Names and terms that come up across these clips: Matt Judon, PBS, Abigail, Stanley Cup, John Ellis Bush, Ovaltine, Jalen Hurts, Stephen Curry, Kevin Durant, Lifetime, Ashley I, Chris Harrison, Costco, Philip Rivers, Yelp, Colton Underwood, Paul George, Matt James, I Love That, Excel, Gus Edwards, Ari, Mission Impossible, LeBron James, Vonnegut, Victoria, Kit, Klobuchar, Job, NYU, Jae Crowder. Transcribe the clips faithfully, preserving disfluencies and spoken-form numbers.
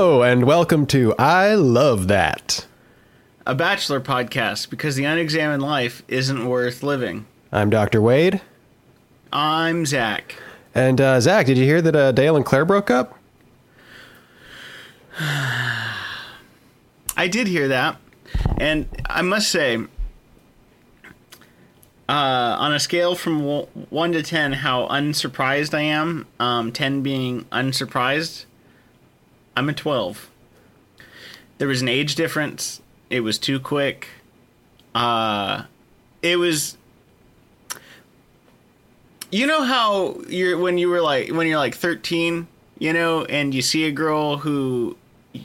Hello, and welcome to I Love That, a Bachelor podcast, because the unexamined life isn't worth living. I'm Doctor Wade. I'm Zach. And uh, Zach, did you hear that uh, Dale and Claire broke up? I did hear that. And I must say, uh, on a scale from one to ten, how unsurprised I am, um, ten being unsurprised, I'm a twelve. There was an age difference. It was too quick. Uh, it was. You know how you're when you were like when you're like thirteen, you know, and you see a girl who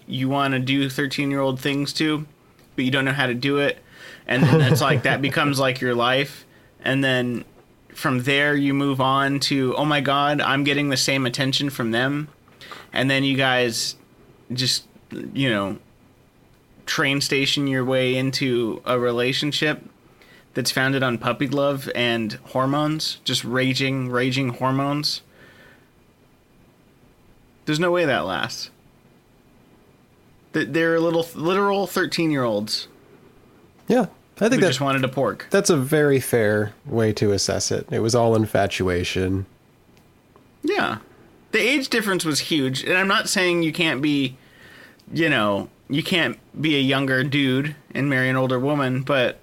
you want to do thirteen-year-old things to, but you don't know how to do it, and then that's like that becomes like your life, and then from there you move on to, oh my God, I'm getting the same attention from them. And then you guys just, you know, train station your way into a relationship that's founded on puppy love and hormones. Just raging, raging hormones. There's no way that lasts. They're little, literal thirteen-year-olds. Yeah. I think that just wanted a pork. That's a very fair way to assess it. It was all infatuation. Yeah. The age difference was huge, and I'm not saying you can't be, you know, you can't be a younger dude and marry an older woman, but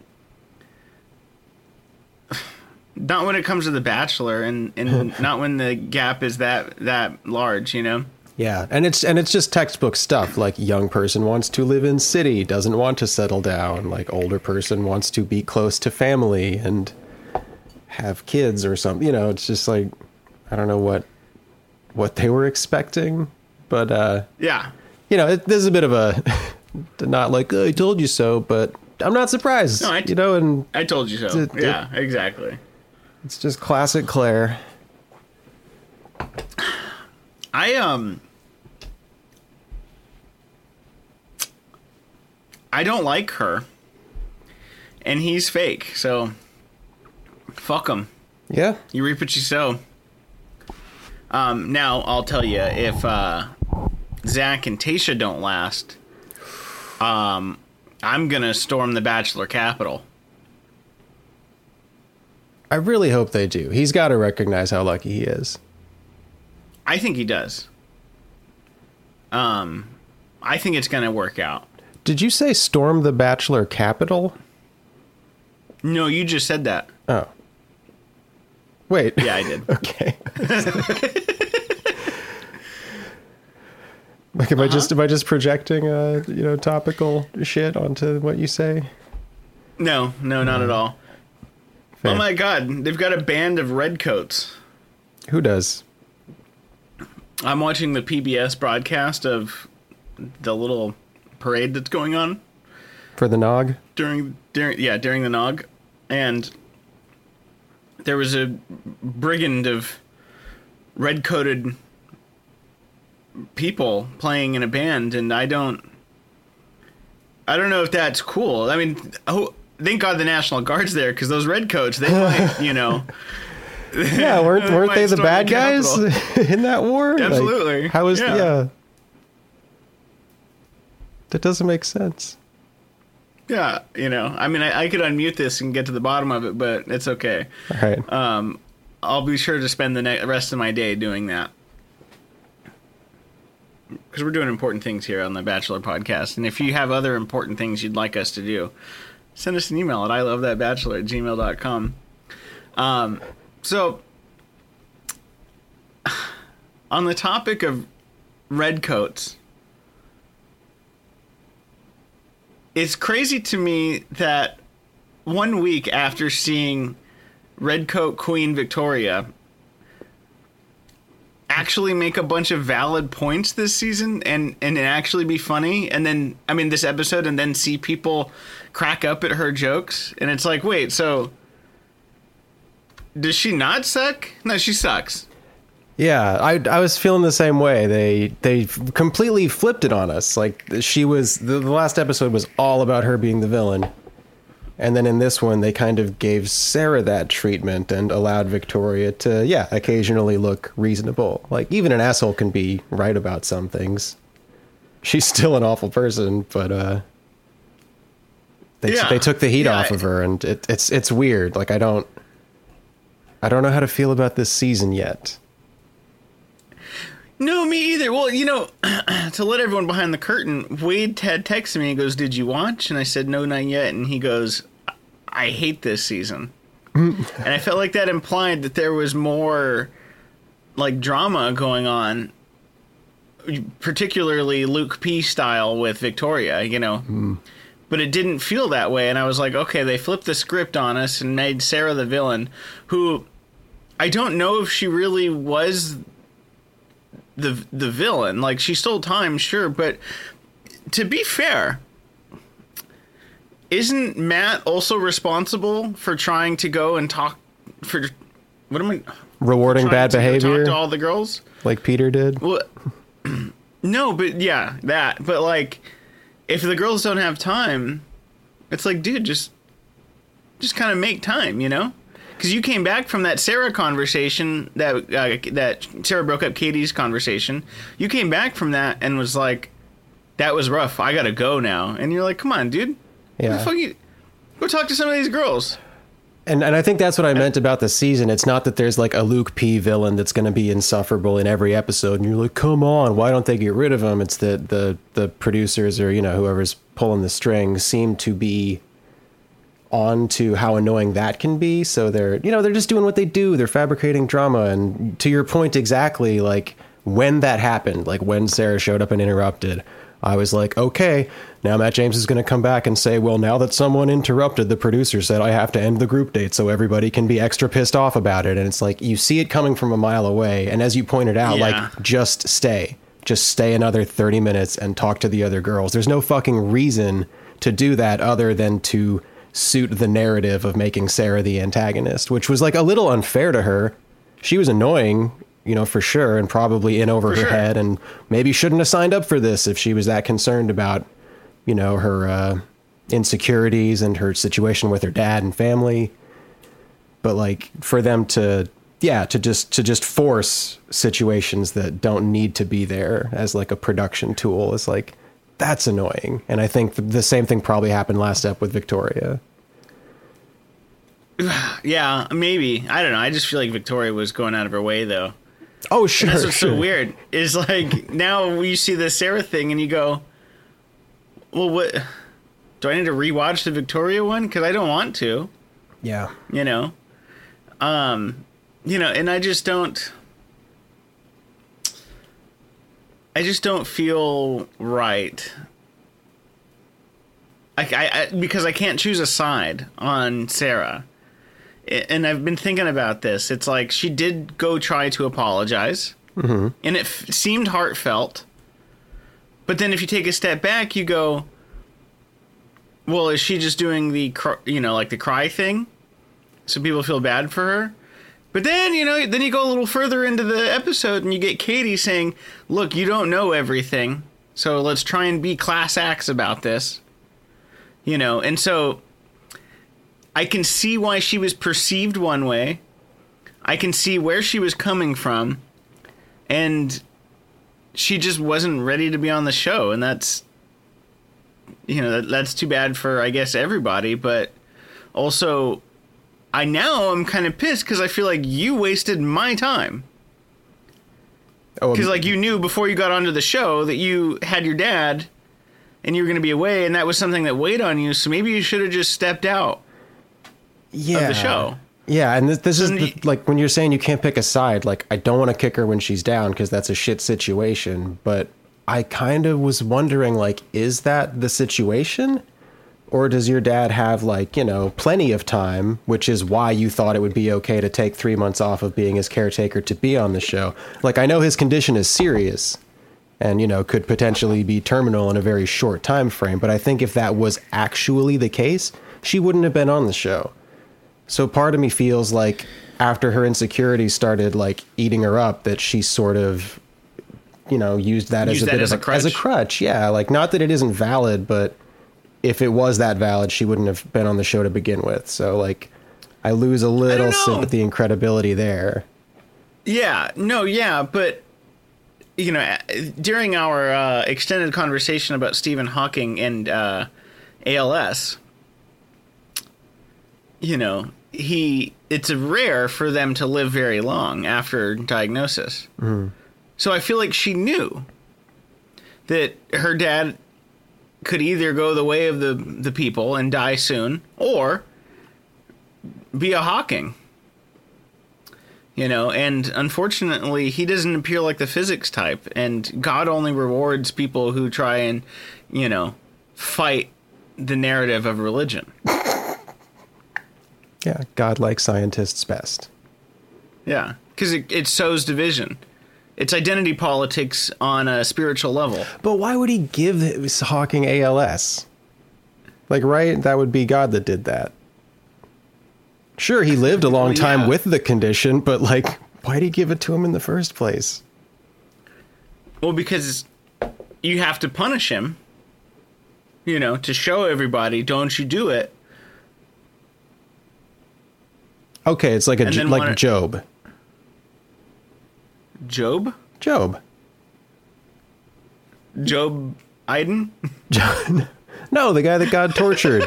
not when it comes to The Bachelor, and, and not when the gap is that that large, you know? Yeah, and it's and it's just textbook stuff, like young person wants to live in city, doesn't want to settle down, like older person wants to be close to family and have kids or something, you know, it's just like, I don't know what. what they were expecting, but uh yeah you know it, there's a bit of a not like, oh, I told you so, but I'm not surprised. No, I t- you know and I told you so. It, yeah it, exactly it's just classic Claire. I um I don't like her, and he's fake, so fuck him. Yeah, you reap what you sow. Um, now, I'll tell you, if uh, Zach and Tayshia don't last, um, I'm going to storm the Bachelor Capitol. I really hope they do. He's got to recognize how lucky he is. I think he does. Um, I think it's going to work out. Did you say storm the Bachelor Capitol? No, you just said that. Oh. Wait. Yeah, I did. Okay. Like, am uh-huh. I just am I just projecting uh, you know, topical shit onto what you say? No, no, not at all. Fair. Oh my God, they've got a band of redcoats. Who does? I'm watching the P B S broadcast of the little parade that's going on for the Nog during during yeah during the Nog, and there was a brigand of red-coated people playing in a band, and I don't, I don't know if that's cool. I mean, oh, thank God the National Guard's there, because those redcoats, they might, you know. Yeah, weren't they, weren't they the bad guys in that war? Absolutely. Like, how is yeah. yeah? That doesn't make sense. Yeah, you know, I mean, I, I could unmute this and get to the bottom of it, but it's okay. All right. Um, I'll be sure to spend the ne- rest of my day doing that. Because we're doing important things here on the Bachelor podcast. And if you have other important things you'd like us to do, send us an email at I love that bachelor at gmail dot com. Um, so, on the topic of redcoats, it's crazy to me that one week after seeing Redcoat Queen Victoria actually make a bunch of valid points this season and, and actually be funny, and then, I mean, this episode, and then see people crack up at her jokes, and it's like, wait, so does she not suck? No, she sucks. Yeah, I I was feeling the same way. They they completely flipped it on us. Like, she was, the, the last episode was all about her being the villain. And then in this one, they kind of gave Sarah that treatment and allowed Victoria to, yeah, occasionally look reasonable. Like, even an asshole can be right about some things. she's still an awful person, but uh, they yeah. t- they took the heat yeah, off I, of her, and it, it's it's weird. Like I don't, I don't know how to feel about this season yet. No, me either. Well, you know, to let everyone behind the curtain, Wade had texted me and goes, "Did you watch?" And I said, "No, not yet." And he goes, "I hate this season." And I felt like that implied that there was more like drama going on, particularly Luke P style with Victoria, you know, mm. but it didn't feel that way. And I was like, okay, they flipped the script on us and made Sarah the villain, who I don't know if she really was the the villain. Like, she stole time, sure, but to be fair, isn't Matt also responsible for trying to go and talk for what am I rewarding bad to behavior talk to all the girls like Peter did? Well, no, but yeah, that. But like, if the girls don't have time, it's like, dude, just just kind of make time, you know? Because you came back from that Sarah conversation that uh, that Sarah broke up Katie's conversation. You came back from that and was like, that was rough. I gotta go now. And you're like, come on, dude. Yeah. The fuck you, go talk to some of these girls. And and I think that's what I meant about the season. It's not that there's like a Luke P villain that's going to be insufferable in every episode, and you're like, come on, why don't they get rid of him? It's that the the producers or, you know, whoever's pulling the strings seem to be on to how annoying that can be. So they're, you know, they're just doing what they do. They're fabricating drama. And to your point exactly, like when that happened, like when Sarah showed up and interrupted, I was like, okay, now Matt James is going to come back and say, well, now that someone interrupted, the producer said I have to end the group date so everybody can be extra pissed off about it. And it's like, you see it coming from a mile away. And as you pointed out, yeah. like, just stay. Just stay another thirty minutes and talk to the other girls. There's no fucking reason to do that other than to suit the narrative of making Sarah the antagonist, which was like a little unfair to her. She was annoying, you know, for sure, and probably in over for her sure. head, and maybe shouldn't have signed up for this if she was that concerned about, you know, her uh, insecurities and her situation with her dad and family. But like, for them to, yeah, to just to just force situations that don't need to be there as like a production tool is like, that's annoying. And I think the same thing probably happened last ep with Victoria. Yeah, maybe. I don't know. I just feel like Victoria was going out of her way, though. Oh, sure. And that's what's sure. so weird is like, now you see the Sarah thing and you go, well, what do I need to rewatch the Victoria one? Because I don't want to. Yeah. You know, um, you know, and I just don't. I just don't feel right. I, I, I because I can't choose a side on Sarah. And I've been thinking about this. It's like, she did go try to apologize, mm-hmm. and it f- seemed heartfelt. But then if you take a step back, you go, well, is she just doing the, cr- you know, like the cry thing? So people feel bad for her. But then, you know, then you go a little further into the episode and you get Katie saying, look, you don't know everything, so let's try and be class acts about this. You know, and so I can see why she was perceived one way. I can see where she was coming from. And she just wasn't ready to be on the show. And that's, you know, that, that's too bad for, I guess, everybody. But also, I now am kind of pissed because I feel like you wasted my time. Because, oh, um, like, you knew before you got onto the show that you had your dad and you were going to be away. And that was something that weighed on you. So maybe you should have just stepped out. Yeah. Of the show. Yeah, and this, this is the, like when you're saying you can't pick a side, like I don't want to kick her when she's down because that's a shit situation, but I kind of was wondering, like, is that the situation? Or does your dad have, like, you know, plenty of time, which is why you thought it would be okay to take three months off of being his caretaker to be on the show? Like, I know his condition is serious and, you know, could potentially be terminal in a very short time frame, but I think if that was actually the case, she wouldn't have been on the show. So part of me feels like after her insecurity started like eating her up, that she sort of, you know, used that used as a that bit as of a, a crutch. As a crutch. Yeah. Like, not that it isn't valid, but if it was that valid, she wouldn't have been on the show to begin with. So like, I lose a little sympathy and credibility there. Yeah. No. Yeah. But you know, during our uh, extended conversation about Stephen Hawking and uh, A L S, you know, he it's rare for them to live very long after diagnosis. Mm-hmm. So I feel like she knew that her dad could either go the way of the, the people and die soon or be a Hawking. You know, and unfortunately, he doesn't appear like the physics type, and God only rewards people who try and, you know, fight the narrative of religion. Yeah, God likes scientists best. Yeah, because it, it sows division. It's identity politics on a spiritual level. But why would he give Hawking A L S? Like, right? That would be God that did that. Sure, he lived a long time yeah. with the condition, but, like, why did he give it to him in the first place? Well, because you have to punish him, you know, to show everybody, don't you do it. Okay, it's like a jo- like it, Job. Job? Job. Job Iden? John. No, the guy that God tortured.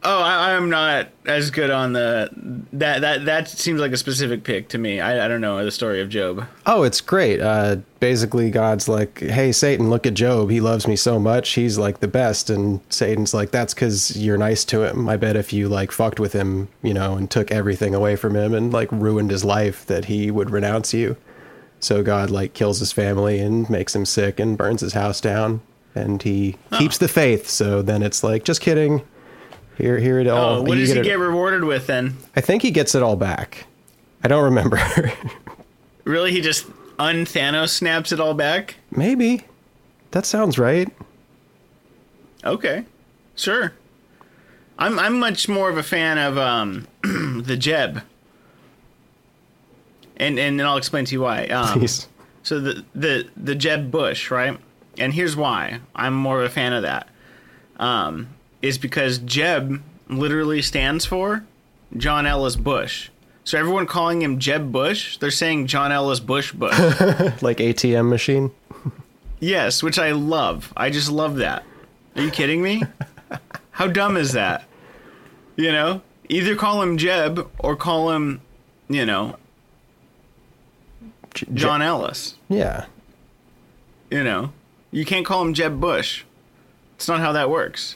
Oh, I, I'm not as good on the that that that seems like a specific pick to me. I, I don't know the story of Job. Oh, it's great. Uh, basically, God's like, "Hey, Satan, look at Job. He loves me so much. He's like the best." And Satan's like, "That's because you're nice to him. I bet if you like fucked with him, you know, and took everything away from him and like ruined his life, that he would renounce you." So God like kills his family and makes him sick and burns his house down. And he oh. keeps the faith. So then it's like, just kidding. Here, here it all. Oh, what does he get rewarded with then? I think he gets it all back. I don't remember. Really? He just un-Thanos snaps it all back? Maybe. That sounds right. Okay. Sure. I'm I'm much more of a fan of um the Jeb. And and then I'll explain to you why. Um, Please. So the, the the Jeb Bush, right? And here's why I'm more of a fan of that. Um. Is because Jeb literally stands for John Ellis Bush. So everyone calling him Jeb Bush, they're saying John Ellis Bush Bush. Like A T M machine? Yes, which I love. I just love that. Are you kidding me? How dumb is that? You know? Either call him Jeb or call him, you know, Je- John Ellis. Yeah. You know? You can't call him Jeb Bush. It's not how that works.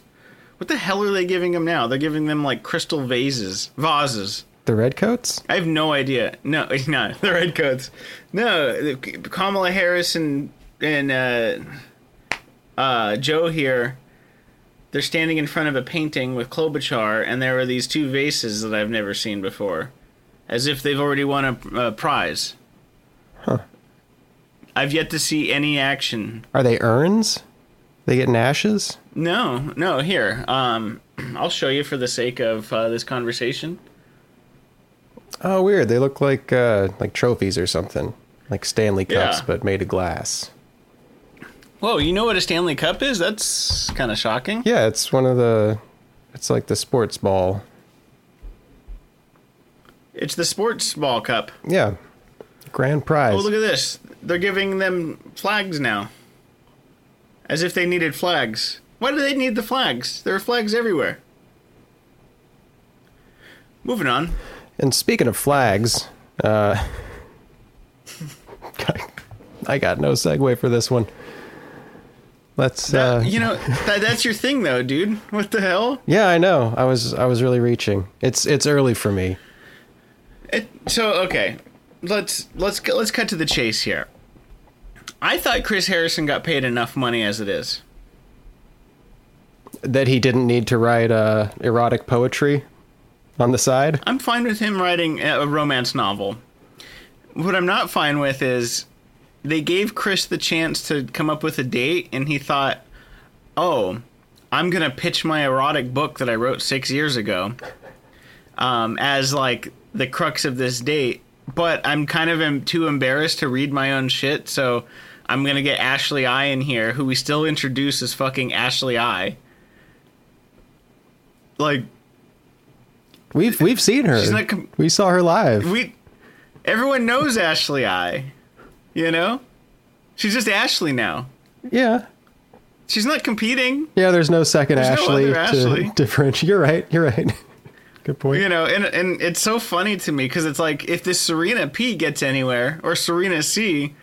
What the hell are they giving them now? They're giving them like crystal vases, vases. The redcoats? I have no idea. No, no, the redcoats. No, Kamala Harris and and uh, uh, Joe here. They're standing in front of a painting with Klobuchar, and there are these two vases that I've never seen before, as if they've already won a, a prize. Huh. I've yet to see any action. Are they urns? They getting ashes? No, no, here. Um, I'll show you for the sake of uh, this conversation. Oh, weird. They look like uh, like trophies or something. Like Stanley Cups, yeah. But made of glass. Whoa, you know what a Stanley Cup is? That's kind of shocking. Yeah, it's one of the... It's like the sports ball. It's the sports ball cup. Yeah. Grand prize. Oh, look at this. They're giving them flags now. As if they needed flags. Why do they need the flags? There are flags everywhere. Moving on. And speaking of flags, uh, I got no segue for this one. Let's. That, uh, you know, that, that's your thing, though, dude. What the hell? Yeah, I know. I was I was really reaching. It's it's early for me. It, so okay, let's let's let's cut to the chase here. I thought Chris Harrison got paid enough money as it is. That he didn't need to write uh, erotic poetry on the side? I'm fine with him writing a romance novel. What I'm not fine with is they gave Chris the chance to come up with a date, and he thought, oh, I'm going to pitch my erotic book that I wrote six years ago um, as, like, the crux of this date. But I'm kind of am too embarrassed to read my own shit, so I'm going to get Ashley I in here, who we still introduce as fucking Ashley I. Like... We've we've seen her. She's not com- we saw her live. We Everyone knows Ashley I, you know? She's just Ashley now. Yeah. She's not competing. Yeah, there's no second there's Ashley no to Ashley. differentiate. You're right. You're right. Good point. You know, and and it's so funny to me because it's like if this Serena P gets anywhere or Serena C,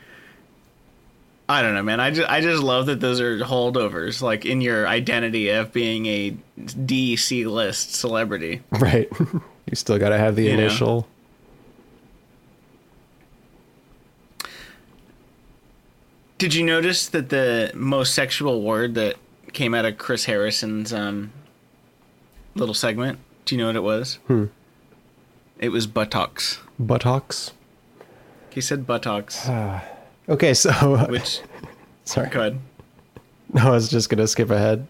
I don't know, man. I just, I just love that those are holdovers, like in your identity of being a D, C list celebrity. Right. You still got to have the you initial. Know? Did you notice that the most sexual word that came out of Chris Harrison's um, little segment? Do you know what it was? Hmm. It was buttocks. Buttocks? He said buttocks. Uh. Okay, so... Which... Sorry. Go ahead. No, I was just going to skip ahead.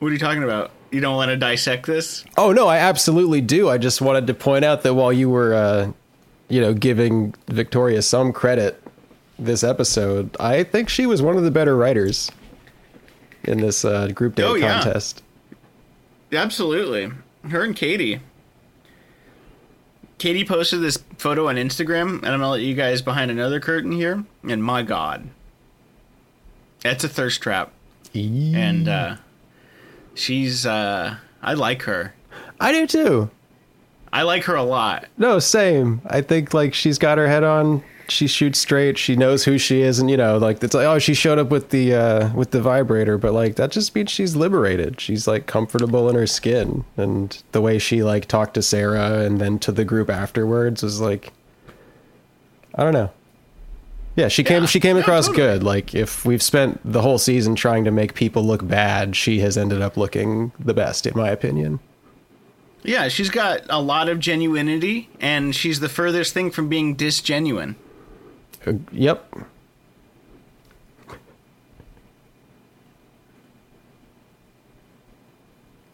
What are you talking about? You don't want to dissect this? Oh, no, I absolutely do. I just wanted to point out that while you were, uh, you know, giving Victoria some credit this episode, I think she was one of the better writers in this uh, group date oh, yeah. contest. Absolutely. Her and Katie... Katie posted this photo on Instagram, and I'm going to let you guys behind another curtain here. And my God, that's a thirst trap. Eee. And uh, she's, uh, I like her. I do too. I like her a lot. No, same. I think like she's got her head on. She shoots straight. She knows who she is. And, you know, like it's like, oh, she showed up with the uh, with the vibrator. But like that just means she's liberated. She's like comfortable in her skin. And the way she like talked to Sarah and then to the group afterwards was like, I don't know. Yeah, she came yeah. she came across yeah, totally. good. Like if we've spent the whole season trying to make people look bad, she has ended up looking the best, in my opinion. Yeah, she's got a lot of genuinity and she's the furthest thing from being disgenuine. Yep.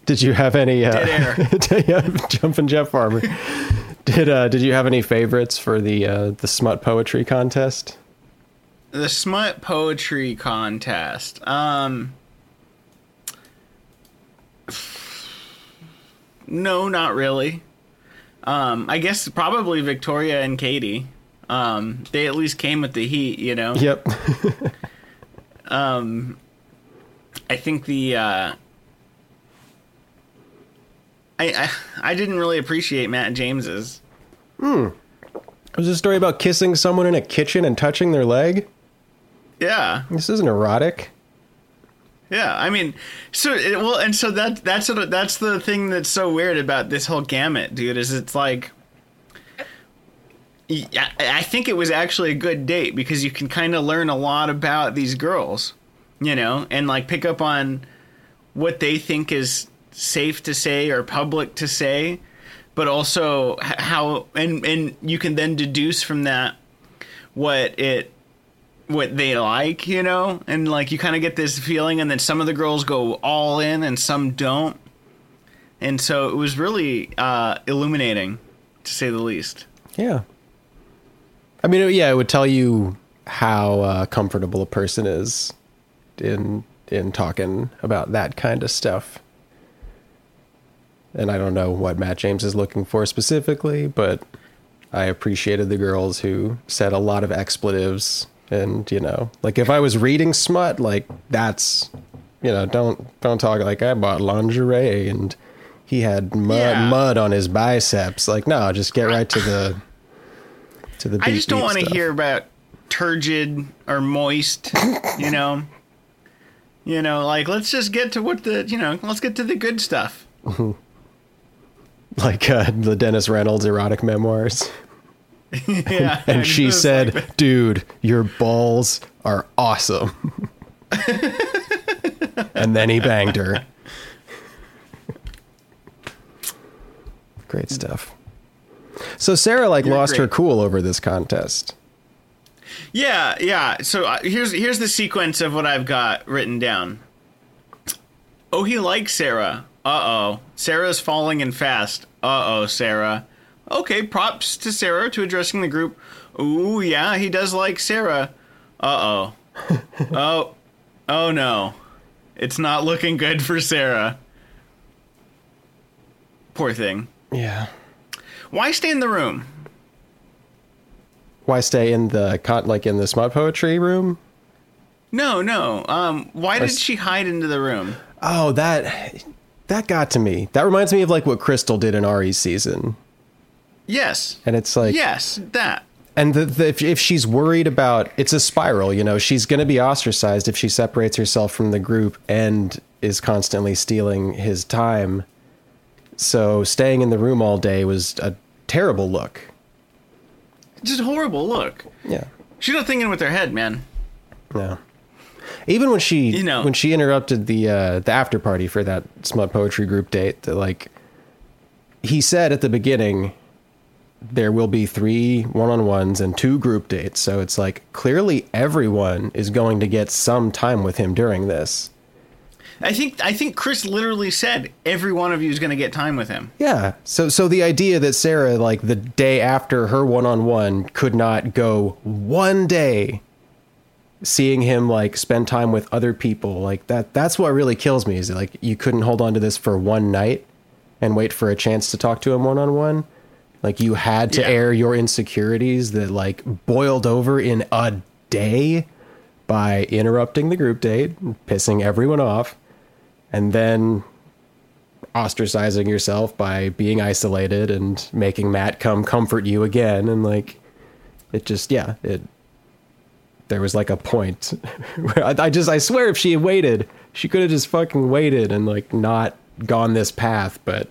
Did you have any uh, did you have, Jumpin' Jeff Farmer? did uh, Did you have any favorites for the uh, the smut poetry contest? The smut poetry contest. Um, no, not really. Um, I guess probably Victoria and Katie. Um, they at least came with the heat, you know? Yep. um, I think the, uh, I, I, I didn't really appreciate Matt James's. Hmm. It was a story about kissing someone in a kitchen and touching their leg. Yeah. This isn't erotic. Yeah. I mean, so, it, well, and so that, that's, what, that's the thing that's so weird about this whole gamut, dude, is it's like, I think it was actually a good date because you can kind of learn a lot about these girls, you know, and like pick up on what they think is safe to say or public to say, but also how, and, and you can then deduce from that what it, what they like, you know, and like you kind of get this feeling and then some of the girls go all in and some don't. And so it was really uh, illuminating to say the least. Yeah. I mean, yeah, it would tell you how uh, comfortable a person is in in talking about that kind of stuff. And I don't know what Matt James is looking for specifically, but I appreciated the girls who said a lot of expletives. And, you know, like if I was reading smut, like that's, you know, don't don't talk like I bought lingerie and he had mud, yeah. mud on his biceps. Like, no, just get right to the... I just don't want to hear about turgid or moist, you know, you know, like, let's just get to what the, you know, let's get to the good stuff. Like uh, the Dennis Reynolds erotic memoirs. Yeah. And, and she said, like, dude, your balls are awesome. And then he banged her. Great stuff. So Sarah, like, You're lost great. her cool over this contest. Yeah, yeah. So uh, here's here's the sequence of what I've got written down. Oh, he likes Sarah. Uh-oh. Sarah's falling in fast. Uh-oh, Sarah. Okay, props to Sarah to addressing the group. Ooh, yeah, he does like Sarah. Uh-oh. oh, oh, no. It's not looking good for Sarah. Poor thing. Yeah. Why stay in the room? Why stay in the like in the smut poetry room? No, no. Um, why or, did she hide into the room? Oh, that that got to me. That reminds me of like what Crystal did in Ari's season. Yes. And it's like, yes, that. And the, the, if, if she's worried about, it's a spiral, you know, she's going to be ostracized if she separates herself from the group and is constantly stealing his time. So staying in the room all day was a terrible look. Just horrible look. Yeah. She's not thinking with her head, man. No. Even when she, you know, when she interrupted the uh, the after party for that smut poetry group date, that like he said at the beginning, there will be three one-on-ones and two group dates. So it's like, clearly everyone is going to get some time with him during this. I think I think Chris literally said every one of you is going to get time with him. Yeah. So so the idea that Sarah, like the day after her one-on-one, could not go one day seeing him like spend time with other people, like that, that's what really kills me, is that, like, you couldn't hold on to this for one night and wait for a chance to talk to him one-on-one. Like, you had to yeah. air your insecurities that, like, boiled over in a day by interrupting the group date, pissing everyone off, and then ostracizing yourself by being isolated and making Matt come comfort you again. And, like, it just, yeah, it, there was, like, a point where I, I just, I swear if she had waited, she could have just fucking waited and, like, not gone this path, but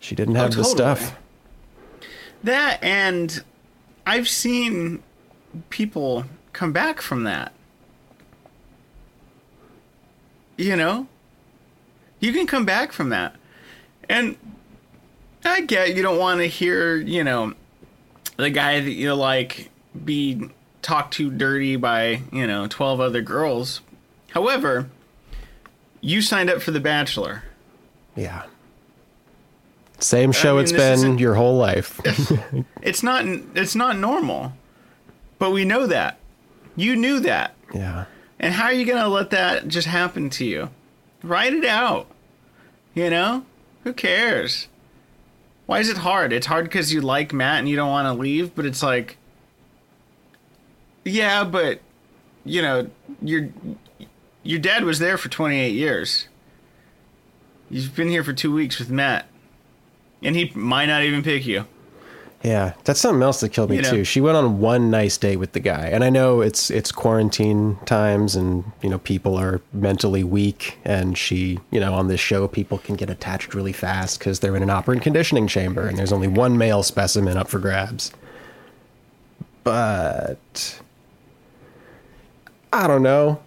she didn't have oh, totally. the stuff. That, and I've seen people come back from that. You know? You can come back from that. And I get you don't want to hear, you know, the guy that you like be talked to dirty by, you know, twelve other girls. However, you signed up for The Bachelor. Yeah. Same show I mean, it's been your whole life. It's not it's not normal. But we know that. You knew that. Yeah. And how are you going to let that just happen to you? Write it out. You know? Who cares? Why is it hard? It's hard because you like Matt and you don't want to leave, but it's like, yeah, but, you know, your your dad was there for twenty-eight years. You've been here for two weeks with Matt. And he might not even pick you. Yeah, that's something else that killed me, you know? Too. She went on one nice date with the guy. And I know it's it's quarantine times and, you know, people are mentally weak. And she, you know, on this show, people can get attached really fast because they're in an operant conditioning chamber. And there's only one male specimen up for grabs. But I don't know.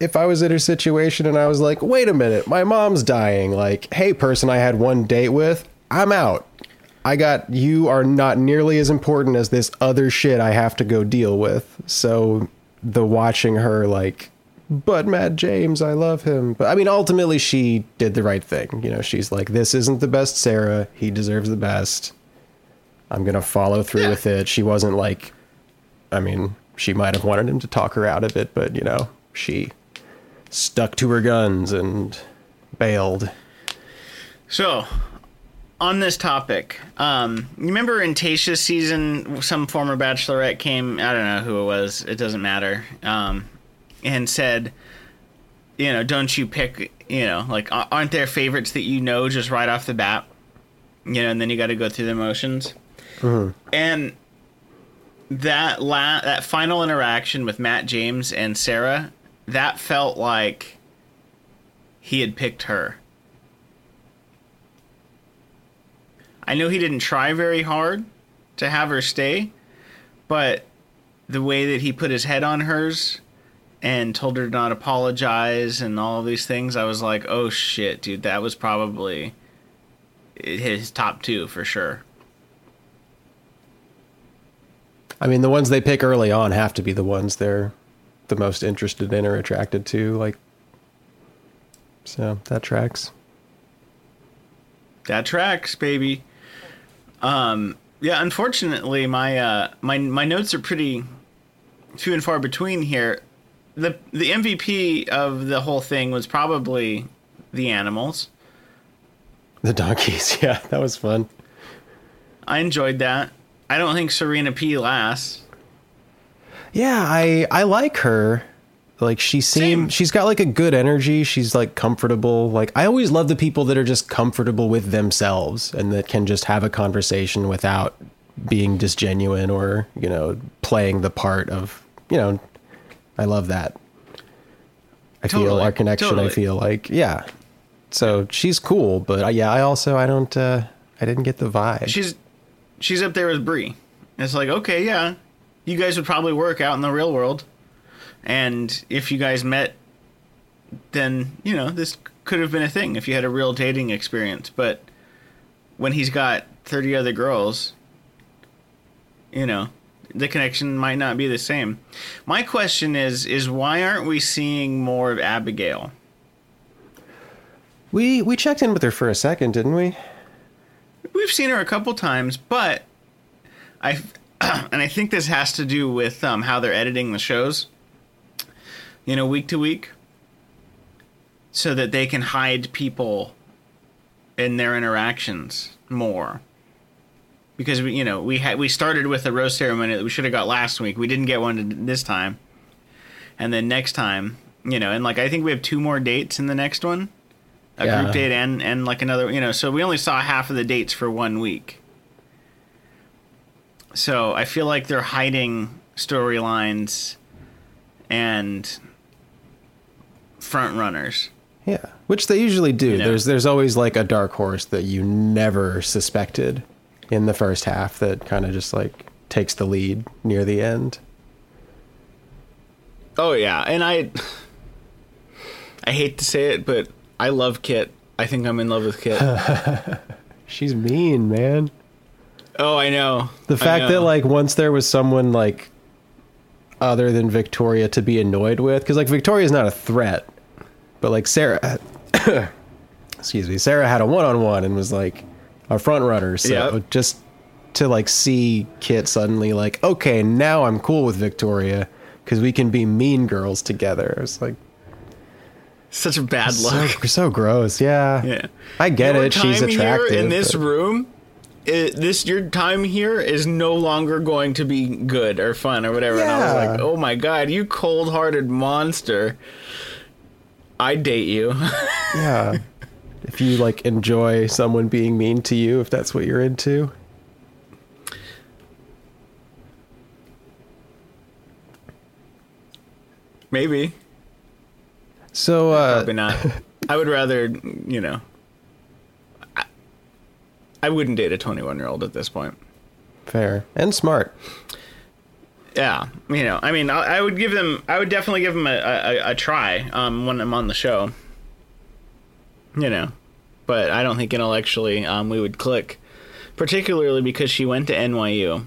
If I was in her situation and I was like, wait a minute, my mom's dying. Like, hey, person I had one date with, I'm out. I got, you are not nearly as important as this other shit I have to go deal with. So the watching her like, but Matt James, I love him. But I mean, ultimately she did the right thing. You know, she's like, this isn't the best Sarah. He deserves the best. I'm going to follow through yeah. with it. She wasn't like, I mean, she might have wanted him to talk her out of it, but you know, she stuck to her guns and bailed. So, on this topic, um, you remember in Tayshia's season, some former bachelorette came, I don't know who it was, it doesn't matter, um, and said, you know, don't you pick, you know, like, aren't there favorites that you know just right off the bat? You know, and then you got to go through the motions. Mm-hmm. And that la- that final interaction with Matt James and Sarah, that felt like he had picked her. I know he didn't try very hard to have her stay, but the way that he put his head on hers and told her to not apologize and all of these things, I was like, oh shit, dude, that was probably his top two for sure. I mean, the ones they pick early on have to be the ones they're the most interested in or attracted to, like, so that tracks. That tracks, baby. Um, yeah, unfortunately, my uh, my my notes are pretty few and far between here. The the M V P of the whole thing was probably the animals. The donkeys, yeah, that was fun. I enjoyed that. I don't think Serena P lasts. Yeah, I I like her. Like she seems, she's got like a good energy. She's like comfortable. Like I always love the people that are just comfortable with themselves and that can just have a conversation without being disgenuine or, you know, playing the part of, you know, I love that. I totally, feel our connection. Totally. I feel like, yeah. So she's cool, but I, yeah, I also, I don't, uh, I didn't get the vibe. She's, she's up there with Brie. It's like, okay, yeah, you guys would probably work out in the real world. And if you guys met, then, you know, this could have been a thing if you had a real dating experience. But when he's got thirty other girls, you know, the connection might not be the same. My question is, is why aren't we seeing more of Abigail? We we checked in with her for a second, didn't we? We've seen her a couple times, but I and I think this has to do with um, how they're editing the shows. You know, week to week, so that they can hide people in their interactions more. Because, we, you know, we had we started with a rose ceremony that we should have got last week. We didn't get one this time. And then next time, you know, and like I think we have two more dates in the next one. A yeah. group date and, and like another, you know, so we only saw half of the dates for one week. So I feel like they're hiding storylines and front runners. Yeah, which they usually do. You know? There's there's always like a dark horse that you never suspected in the first half that kind of just like takes the lead near the end. Oh yeah, and I I hate to say it, but I love Kit. I think I'm in love with Kit. She's mean, man. Oh, I know. The fact know. that like once there was someone like other than Victoria to be annoyed with, because like Victoria's not a threat, but like Sarah excuse me Sarah had a one-on-one and was like a front runner, so yep. just to like see Kit suddenly like, okay, now I'm cool with Victoria because we can be mean girls together. It's like such a bad luck. So, so gross. Yeah, yeah. I get your it she's attractive in this but... room It, this your time here is no longer going to be good or fun or whatever. Yeah. And I was like, oh my god, you cold-hearted monster, I date you. Yeah, if you like enjoy someone being mean to you, if that's what you're into. Maybe. So uh probably not. I would rather, you know, I wouldn't date a twenty-one-year-old at this point. Fair. And smart. Yeah. You know, I mean, I, I would give them, I would definitely give them a, a, a try um, when I'm on the show. You know, but I don't think intellectually um, we would click, particularly because she went to N Y U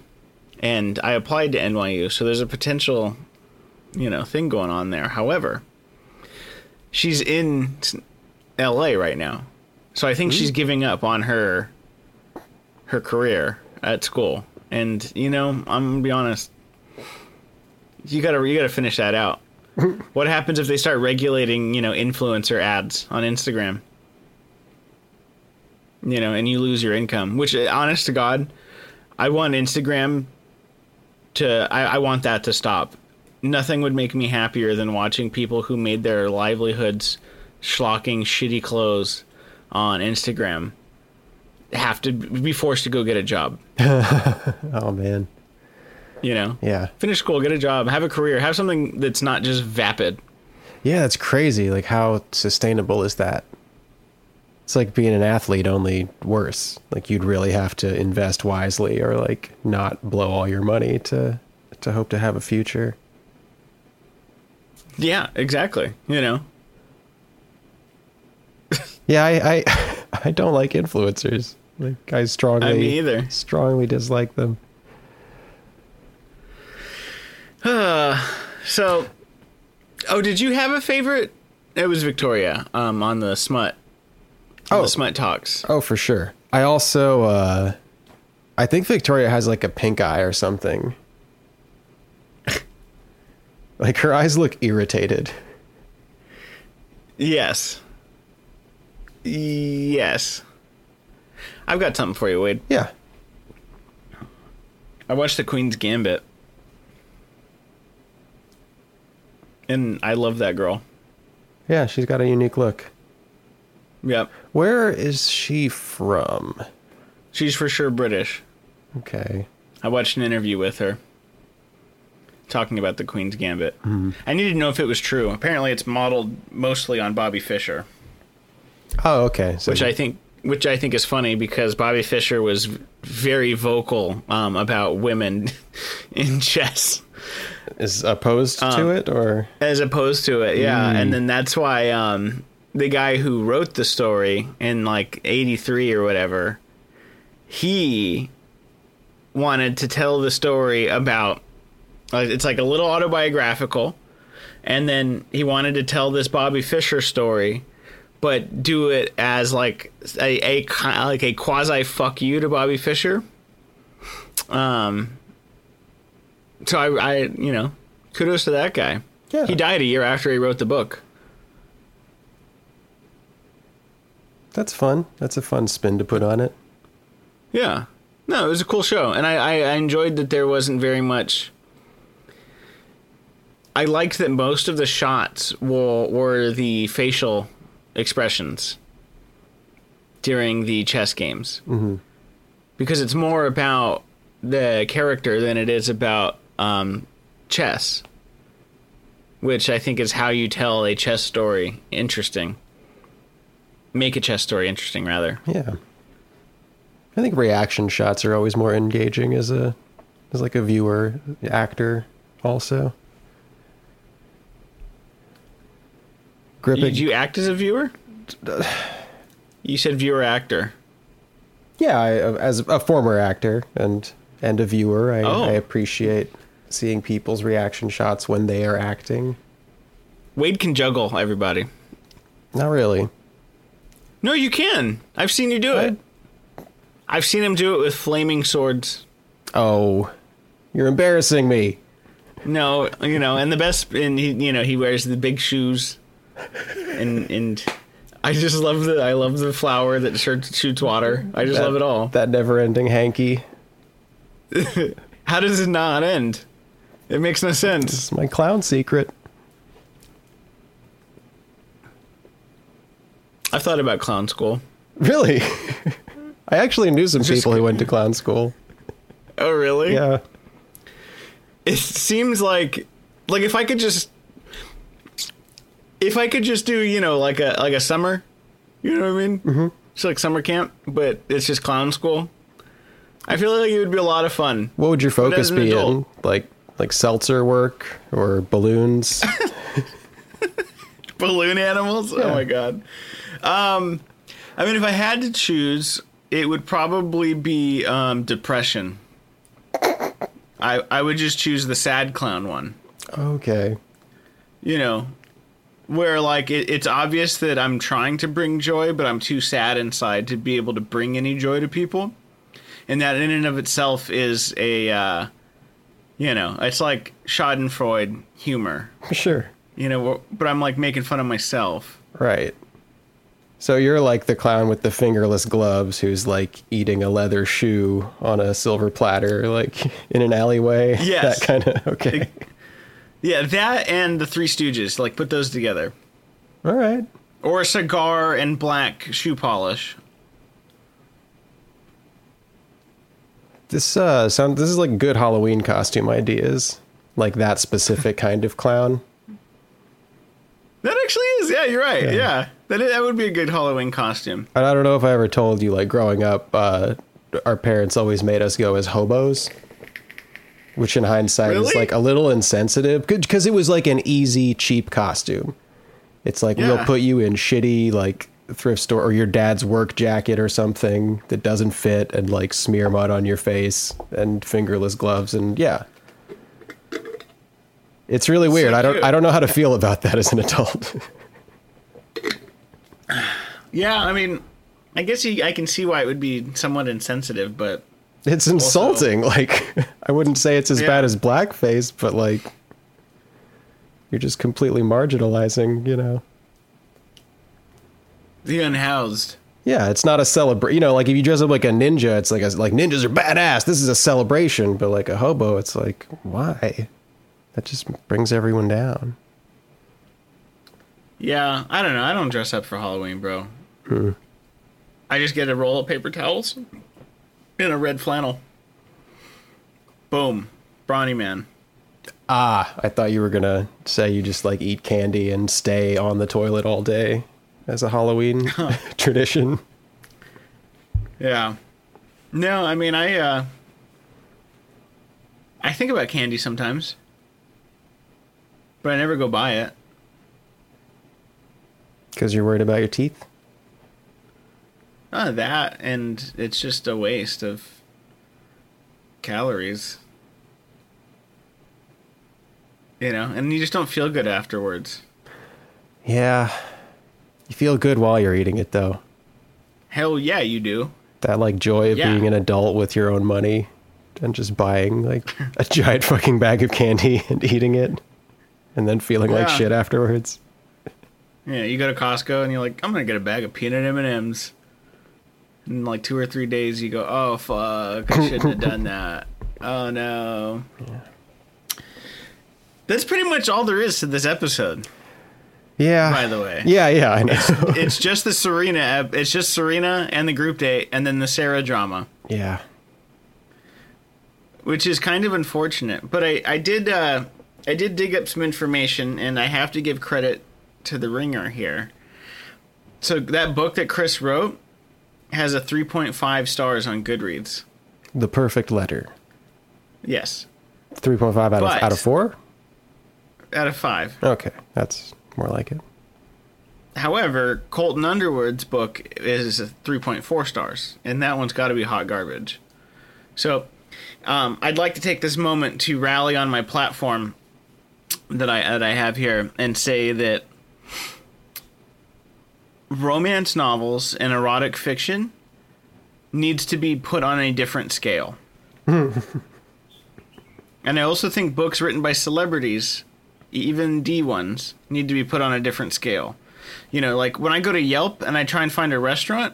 and I applied to N Y U. So there's a potential, you know, thing going on there. However, she's in L A right now. So I think mm-hmm. she's giving up on her... her career at school, and you know, I'm gonna be honest, you gotta you gotta finish that out. What happens if they start regulating, you know, influencer ads on Instagram, you know, and you lose your income? Which, honest to god, I want Instagram to I, I want that to stop. Nothing would make me happier than watching people who made their livelihoods schlocking shitty clothes on Instagram have to be forced to go get a job. Oh man, you know, yeah, finish school, get a job, have a career, have something that's not just vapid. Yeah, that's crazy. Like, how sustainable is that? It's like being an athlete, only worse. Like, you'd really have to invest wisely or like not blow all your money to to hope to have a future. Yeah, exactly. You know. Yeah, I, I I don't like influencers. Like, I strongly I me either. strongly dislike them. Uh, so, oh, did you have a favorite? It was Victoria um, on the smut. On oh, the smut talks. Oh, for sure. I also, uh, I think Victoria has like a pink eye or something. Like, her eyes look irritated. Yes. Yes. I've got something for you, Wade. Yeah. I watched The Queen's Gambit. And I love that girl. Yeah, she's got a unique look. Yep. Where is she from? She's for sure British. Okay. I watched an interview with her talking about The Queen's Gambit. Mm-hmm. I needed to know if it was true. Apparently it's modeled mostly on Bobby Fischer. Oh, okay. So which I think which I think is funny because Bobby Fischer was very vocal um, about women in chess. As opposed um, to it or as opposed to it, yeah. Mm. And then that's why um, the guy who wrote the story in like eighty-three or whatever, he wanted to tell the story about uh, it's like a little autobiographical, and then he wanted to tell this Bobby Fischer story, but do it as like a, a like a quasi fuck you to Bobby Fischer. Um. So I, I, you know, kudos to that guy. Yeah. He died a year after he wrote the book. That's fun. That's a fun spin to put on it. Yeah. No, it was a cool show. And I, I, I enjoyed that there wasn't very much. I liked that most of the shots were, were the facial expressions during the chess games. Mm-hmm. Because it's more about the character than it is about um, chess, which I think is how you tell a chess story interesting. Make a chess story interesting, rather. Yeah. I think reaction shots are always more engaging as a as like a viewer, actor also. Gripping. Did you act as a viewer? You said viewer actor. Yeah, I, as a former actor and and a viewer, I, oh. I appreciate seeing people's reaction shots when they are acting. Wade can juggle everybody. Not really. No, you can. I've seen you do I, it. I've seen him do it with flaming swords. Oh, you're embarrassing me. No, you know, and the best, and he, you know, he wears the big shoes, and and I just love the I love the flower that shoots water. I just that, love it all. That never-ending hanky. How does it not end? It makes no sense. It's my clown secret. I've thought about clown school. Really? I actually knew some Just people who went to clown school. Oh, really? Yeah. It seems like, like if I could just, if I could just do, you know, like a, like a summer, you know what I mean? Mm-hmm. It's like summer camp, but it's just clown school. I feel like it would be a lot of fun. What would your focus be in? Like, like seltzer work or balloons? Balloon animals? Yeah. Oh my God. Um, I mean, if I had to choose, it would probably be um, depression. I I would just choose the sad clown one. Okay. You know, where like it, it's obvious that I'm trying to bring joy, but I'm too sad inside to be able to bring any joy to people. And that in and of itself is a, uh, you know, it's like Schadenfreude humor. Sure. You know, but I'm like making fun of myself. Right. So you're like the clown with the fingerless gloves who's like eating a leather shoe on a silver platter, like in an alleyway. Yes. That kind of, okay. Yeah, that and the Three Stooges, like put those together. All right. Or a cigar and black shoe polish. This uh, sound, this is like good Halloween costume ideas, like that specific kind of clown. That actually is. Yeah, you're right. Yeah. yeah. That is, that would be a good Halloween costume. And I don't know if I ever told you, like, growing up, uh, our parents always made us go as hobos, which in hindsight really? is, like, a little insensitive, because it was, like, an easy, cheap costume. It's like, yeah. we'll put you in shitty, like, thrift store or your dad's work jacket or something that doesn't fit and, like, smear mud on your face and fingerless gloves and, yeah. It's really weird. So I don't I don't know how to feel about that as an adult. Yeah, I mean, I guess you, I can see why it would be somewhat insensitive, but it's insulting. Also, like, I wouldn't say it's as yeah. bad as blackface, but like, you're just completely marginalizing, you know, the unhoused. Yeah, it's not a celebration. You know, like if you dress up like a ninja, it's like a, like ninjas are badass. This is a celebration. But like a hobo, it's like, why? That just brings everyone down. Yeah, I don't know. I don't dress up for Halloween, bro. Mm. I just get a roll of paper towels and a red flannel. Boom. Brawny man. Ah, I thought you were going to say you just like eat candy and stay on the toilet all day as a Halloween tradition. Yeah. No, I mean, I, uh, I think about candy sometimes, but I never go buy it. Because you're worried about your teeth? Uh, that, and it's just a waste of calories. You know, and you just don't feel good afterwards. Yeah. You feel good while you're eating it, though. Hell yeah, you do. That, like, joy of yeah. being an adult with your own money and just buying, like, a giant fucking bag of candy and eating it and then feeling yeah. like shit afterwards. Yeah, you go to Costco and you're like, I'm going to get a bag of peanut M and M's. And in like two or three days you go, oh, fuck, I shouldn't have done that. Oh, no. Yeah. That's pretty much all there is to this episode. Yeah. By the way. Yeah, yeah, I know. It's, it's just the Serena, it's just Serena and the group date and then the Sarah drama. Yeah. Which is kind of unfortunate. But I, I did uh, I did dig up some information, and I have to give credit to The Ringer here. So that book that Chris wrote has a three point five stars on Goodreads. The Perfect Letter. Yes. three point five out of, out of four? Out of five. Okay, that's more like it. However, Colton Underwood's book is a three point four stars, and that one's got to be hot garbage. So um, I'd like to take this moment to rally on my platform that I that I have here and say that romance novels and erotic fiction needs to be put on a different scale. And I also think books written by celebrities, even D ones, need to be put on a different scale. You know, like when I go to Yelp and I try and find a restaurant,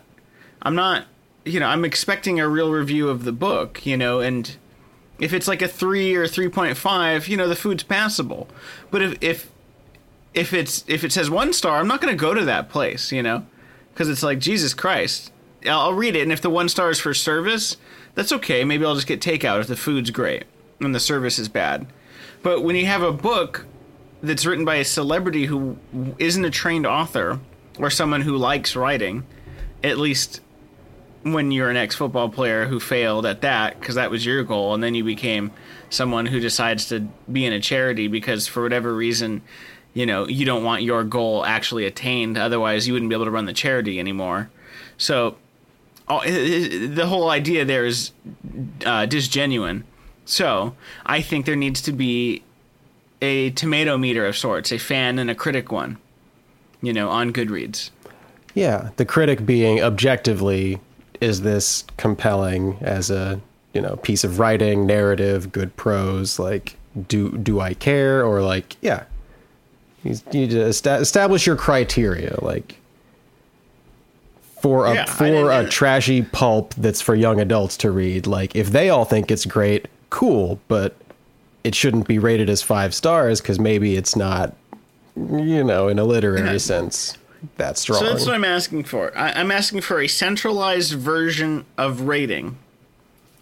I'm not, you know, I'm expecting a real review of the book, you know, and if it's like a three or three point five, you know, the food's passable. But if, if, If it's if it says one star, I'm not going to go to that place, you know, because it's like, Jesus Christ, I'll read it. And if the one star is for service, that's OK. Maybe I'll just get takeout if the food's great and the service is bad. But when you have a book that's written by a celebrity who isn't a trained author or someone who likes writing, at least when you're an ex-football player who failed at that because that was your goal. And then you became someone who decides to be in a charity because for whatever reason, you know, you don't want your goal actually attained. Otherwise, you wouldn't be able to run the charity anymore. So all, the whole idea there is uh, disgenuine. So I think there needs to be a tomato meter of sorts, a fan and a critic one, you know, on Goodreads. Yeah, the critic being objectively, is this compelling as a, you know, piece of writing, narrative, good prose? Like, do do I care? Or like, yeah. You need to establish your criteria, like for a yeah, for a trashy pulp that's for young adults to read. Like if they all think it's great, cool, but it shouldn't be rated as five stars because maybe it's not, you know, in a literary I, sense that strong. So that's what I'm asking for. I, I'm asking for a centralized version of rating,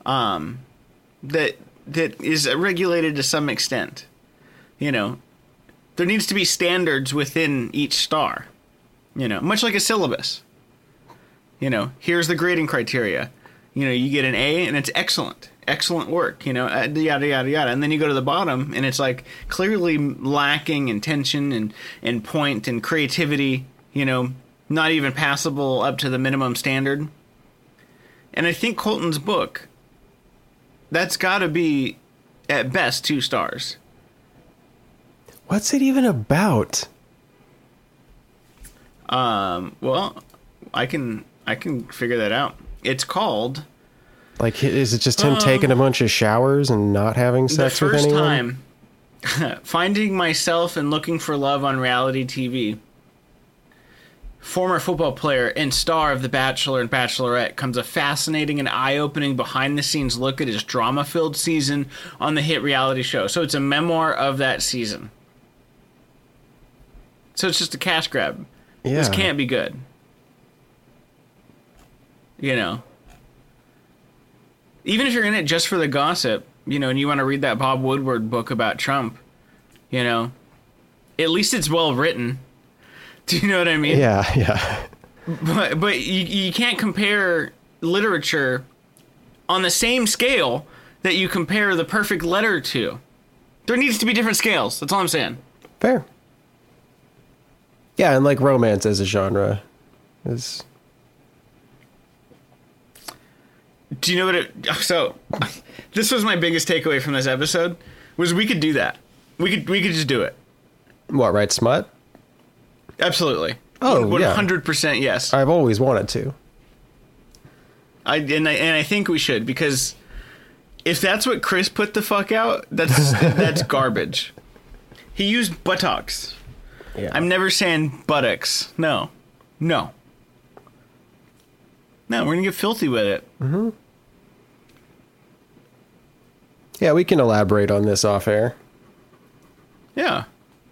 um, that that is regulated to some extent, you know. There needs to be standards within each star, you know, much like a syllabus. You know, here's the grading criteria. You know, you get an A and it's excellent, excellent work, you know, yada, yada, yada. And then you go to the bottom and it's like clearly lacking in tension and, and point and creativity, you know, not even passable up to the minimum standard. And I think Colton's book, that's got to be at best two stars. What's it even about? Um. Well, I can I can figure that out. It's called. Like, is it just him um, taking a bunch of showers and not having sex with anyone? The first time, finding myself and looking for love on reality T V. former football player and star of The Bachelor and Bachelorette, comes a fascinating and eye-opening behind-the-scenes look at his drama-filled season on the hit reality show. So it's a memoir of that season. So it's just a cash grab. Yeah. This can't be good. You know. Even if you're in it just for the gossip, you know, and you want to read that Bob Woodward book about Trump, you know, at least it's well written. Do you know what I mean? Yeah, yeah. But but you you can't compare literature on the same scale that you compare The Perfect Letter to. There needs to be different scales. That's all I'm saying. Fair. Yeah, and like romance as a genre is. Do you know what it? So this was my biggest takeaway from this episode was we could do that. We could we could just do it. What, write smut? Absolutely. Oh, one hundred percent. Yes, I've always wanted to. I and I and I think we should, because if that's what Chris put the fuck out, that's that's garbage. He used buttocks. Yeah. I'm never saying buttocks. No, no, no. We're gonna get filthy with it. Mm-hmm. Yeah, we can elaborate on this off air. Yeah.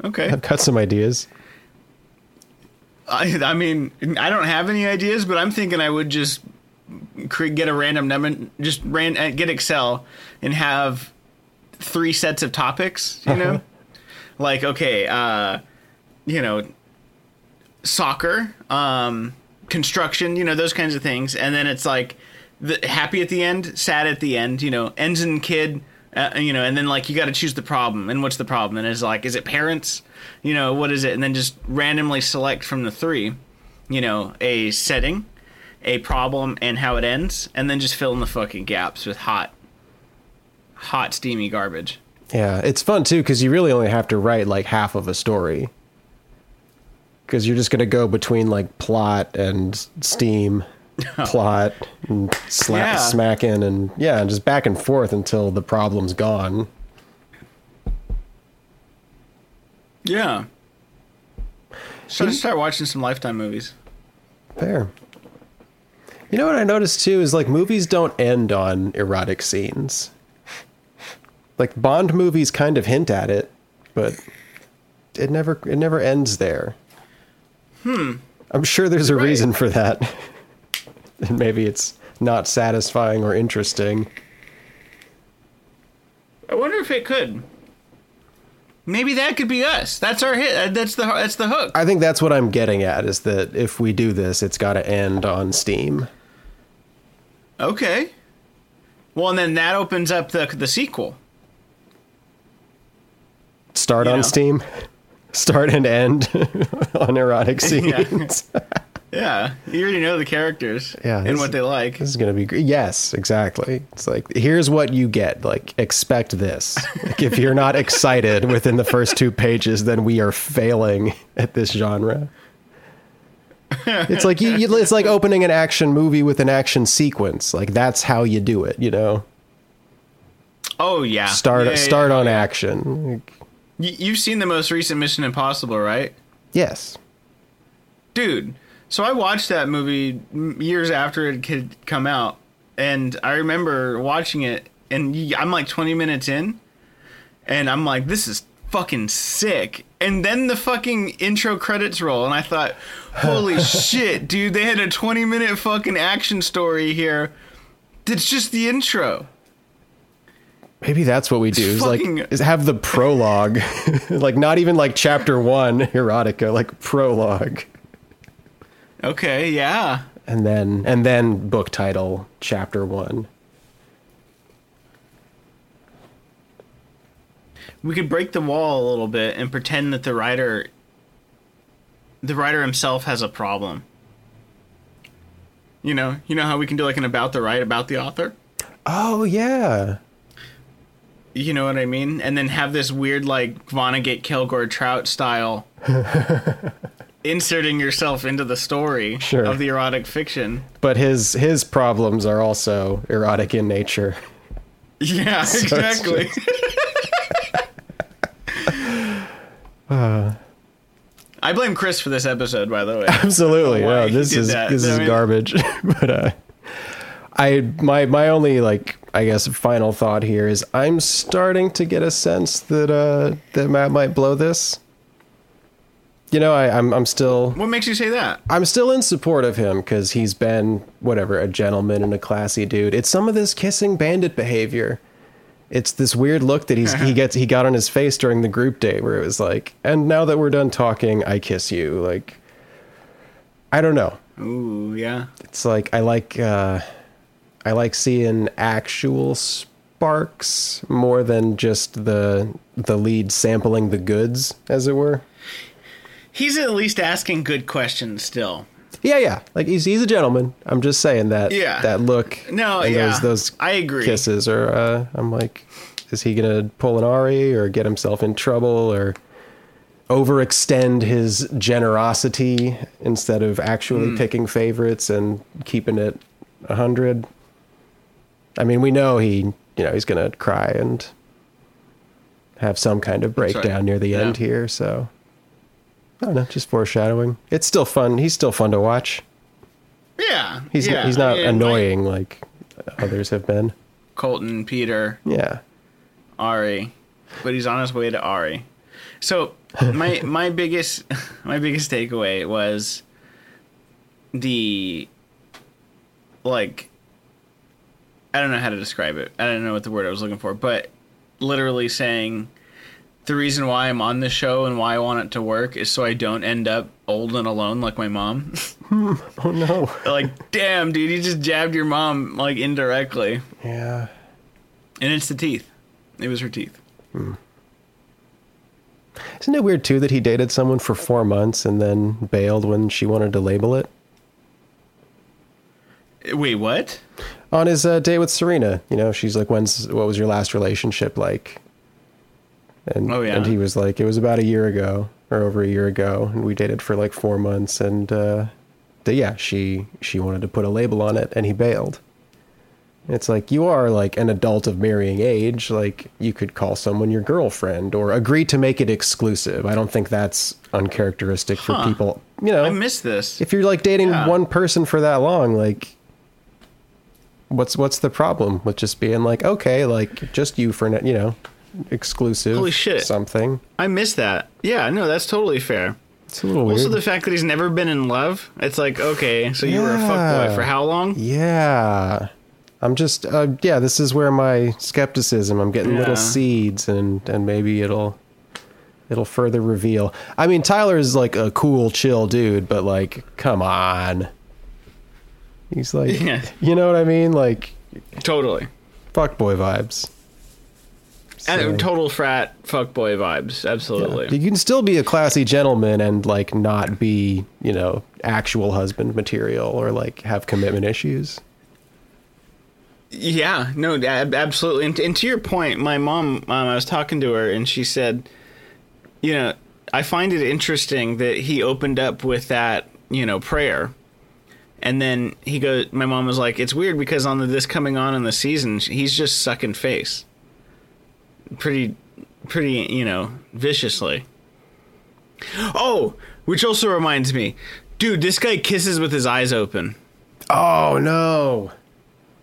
Okay. I've got some ideas. I, I mean, I don't have any ideas, but I'm thinking I would just get a random number, just ran, get Excel and have three sets of topics, you know, like, okay, uh, you know, soccer, um, construction, you know, those kinds of things. And then it's like the happy at the end, sad at the end, you know, ends in kid. Uh, you know, and then like you got to choose the problem, and what's the problem? And it's like, is it parents? You know, what is it? And then just randomly select from the three, you know, a setting, a problem, and how it ends, and then just fill in the fucking gaps with hot, hot, steamy garbage. Yeah, it's fun too, because you really only have to write like half of a story, because you're just gonna go between like plot and steam. Plot and slap, yeah. smacking and yeah, and just back and forth until the problem's gone. Yeah. So just start watching some Lifetime movies. Fair. You know what I noticed too is like movies don't end on erotic scenes. Like Bond movies kind of hint at it, but it never it never ends there. Hmm. I'm sure there's a right. reason for that. And maybe it's not satisfying or interesting. I wonder if it could. Maybe that could be us. That's our hit. That's the that's the hook. I think that's what I'm getting at, is that if we do this, it's got to end on steam. Okay. Well, and then that opens up the the sequel. Start you on know. Steam. Start and end on erotic scenes. Yeah. Yeah, you already know the characters yeah, and what they like. This is going to be great. Yes, exactly. It's like, here's what you get. Like, expect this. Like, if you're not excited within the first two pages, then we are failing at this genre. It's like you, you, it's like opening an action movie with an action sequence. Like, that's how you do it, you know? Oh, yeah. Start, yeah, start yeah, on yeah. action. Like, y- you've seen the most recent Mission Impossible, right? Yes. Dude. So I watched that movie years after it had come out, and I remember watching it, and I'm like twenty minutes in, and I'm like, this is fucking sick. And then the fucking intro credits roll, and I thought, holy shit, dude, they had a twenty-minute fucking action story here. It's just the intro. Maybe that's what we do, is like is have the prologue, like not even like chapter one erotica, like prologue. Okay, yeah. And then and then book title, chapter one. We could break the wall a little bit and pretend that the writer the writer himself has a problem. You know, you know how we can do like an about the right about the author? Oh, yeah. You know what I mean? And then have this weird like Vonnegut, Kilgore, Trout style inserting yourself into the story sure. of the erotic fiction. But his his problems are also erotic in nature. Yeah, so exactly. Just... uh. I I blame Chris for this episode, by the way. Absolutely. Yeah, this is that. this I is mean, garbage. But uh, I my my only like I guess final thought here is I'm starting to get a sense that uh, that Matt might blow this. You know, I, I'm I'm still. What makes you say that? I'm still in support of him because he's been whatever a gentleman and a classy dude. It's some of this kissing bandit behavior. It's this weird look that he's he gets he got on his face during the group date where it was like, and now that we're done talking, I kiss you. Like, I don't know. Ooh, yeah. It's like I like uh, I like seeing actual sparks more than just the the lead sampling the goods, as it were. He's at least asking good questions still. Yeah, yeah. Like he's he's a gentleman. I'm just saying that. Yeah. That look. No, and yeah. Those, those I agree. Kisses are. Uh, I'm like, is he gonna pull an Ari or get himself in trouble or overextend his generosity instead of actually mm. picking favorites and keeping it a hundred? I mean, we know he, you know, he's gonna cry and have some kind of breakdown Sorry. near the yeah. end here. So. I don't know, just foreshadowing. It's still fun. He's still fun to watch. Yeah. He's yeah, not, he's not yeah, annoying like, like others have been. Colton, Peter. Yeah. Ari. But he's on his way to Ari. So my my biggest my biggest takeaway was the like I don't know how to describe it. I don't know what the word I was looking for, but literally saying the reason why I'm on this show and why I want it to work is so I don't end up old and alone like my mom. Oh, no. Like, damn, dude, you just jabbed your mom, like, indirectly. Yeah. And it's the teeth. It was her teeth. Hmm. Isn't it weird, too, that he dated someone for four months and then bailed when she wanted to label it? Wait, what? On his uh, date with Serena. You know, she's like, "When's what was your last relationship like?" And, oh, yeah. and he was like, it was about a year ago or over a year ago. And we dated for like four months. And uh, the, yeah, she she wanted to put a label on it and he bailed. And it's like, you are like an adult of marrying age. Like you could call someone your girlfriend or agree to make it exclusive. I don't think that's uncharacteristic huh. for people. You know, I miss this. If you're like dating yeah. one person for that long, like what's what's the problem with just being like, OK, like just you for, you know. Exclusive. Holy shit. Something. I miss that. Yeah, no, that's totally fair. It's a little weird. Also, the fact that he's never been in love, it's like, okay, so yeah. you were a fuckboy for how long? Yeah. I'm just, uh, yeah, this is where my skepticism, I'm getting yeah. little seeds and, and maybe it'll, it'll further reveal. I mean, Tyler is like a cool, chill dude, but like, come on. He's like, yeah. you know what I mean? Like, totally. Fuckboy vibes. So, total frat fuckboy vibes, absolutely. Yeah. You can still be a classy gentleman and like not be, you know, actual husband material or like have commitment issues. Yeah, no, absolutely. And, and to your point, my mom, um, I was talking to her and she said, you know, I find it interesting that he opened up with that, you know, prayer. And then he goes, my mom was like, it's weird because on the, this coming on in the season, he's just sucking face. Pretty, pretty, you know, viciously. Oh, which also reminds me, dude, this guy kisses with his eyes open. Oh, no.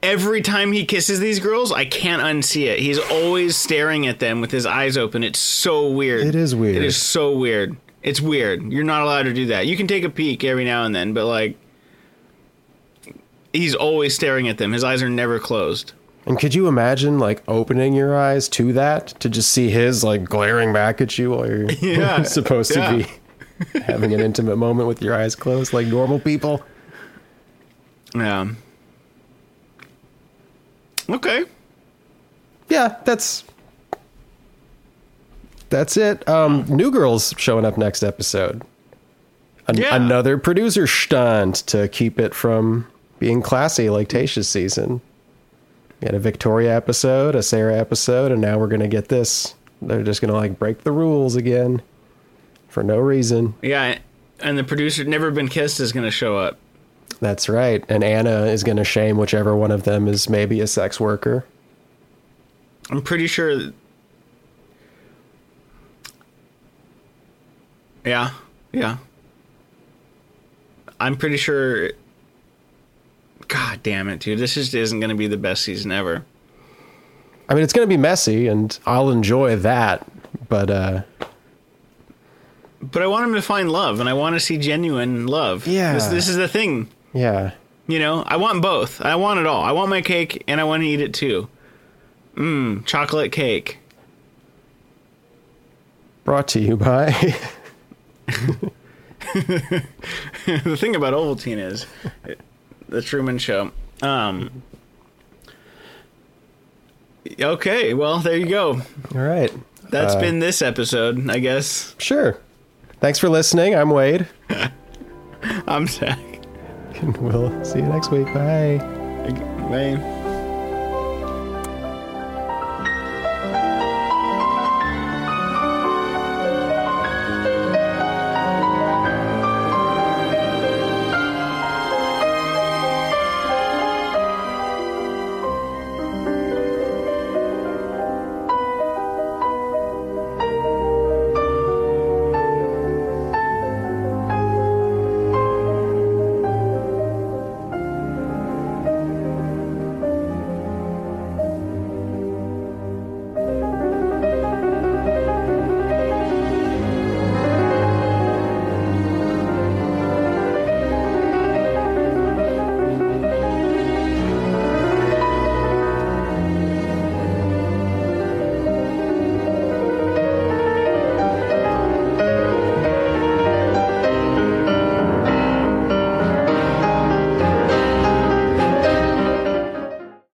Every time he kisses these girls, I can't unsee it. He's always staring at them with his eyes open. It's so weird. It is weird. It is so weird. It's weird. You're not allowed to do that. You can take a peek every now and then, but like, he's always staring at them. His eyes are never closed. And could you imagine, like, opening your eyes to that, to just see his, like, glaring back at you while you're yeah, supposed yeah. to be having an intimate moment with your eyes closed, like normal people? Yeah. Okay. Yeah, that's... That's it. Um, New Girl's showing up next episode. An- yeah. Another producer stunt to keep it from being classy like Tayshia's season. We had a Victoria episode, a Sarah episode, and now we're going to get this. They're just going to, like, break the rules again for no reason. Yeah, and the producer Never Been Kissed is going to show up. That's right. And Anna is going to shame whichever one of them is maybe a sex worker. I'm pretty sure. That... Yeah. Yeah. I'm pretty sure. God damn it, dude. This just isn't going to be the best season ever. I mean, it's going to be messy, and I'll enjoy that, but... Uh... But I want him to find love, and I want to see genuine love. Yeah. This, this is the thing. Yeah. You know, I want both. I want it all. I want my cake, and I want to eat it, too. Mmm, chocolate cake. Brought to you by... The thing about Ovaltine is... The Truman Show. Um... Okay, well, there you go. All right. That's uh, been this episode, I guess. Sure. Thanks for listening. I'm Wade. I'm Zach. And we'll see you next week. Bye. Bye.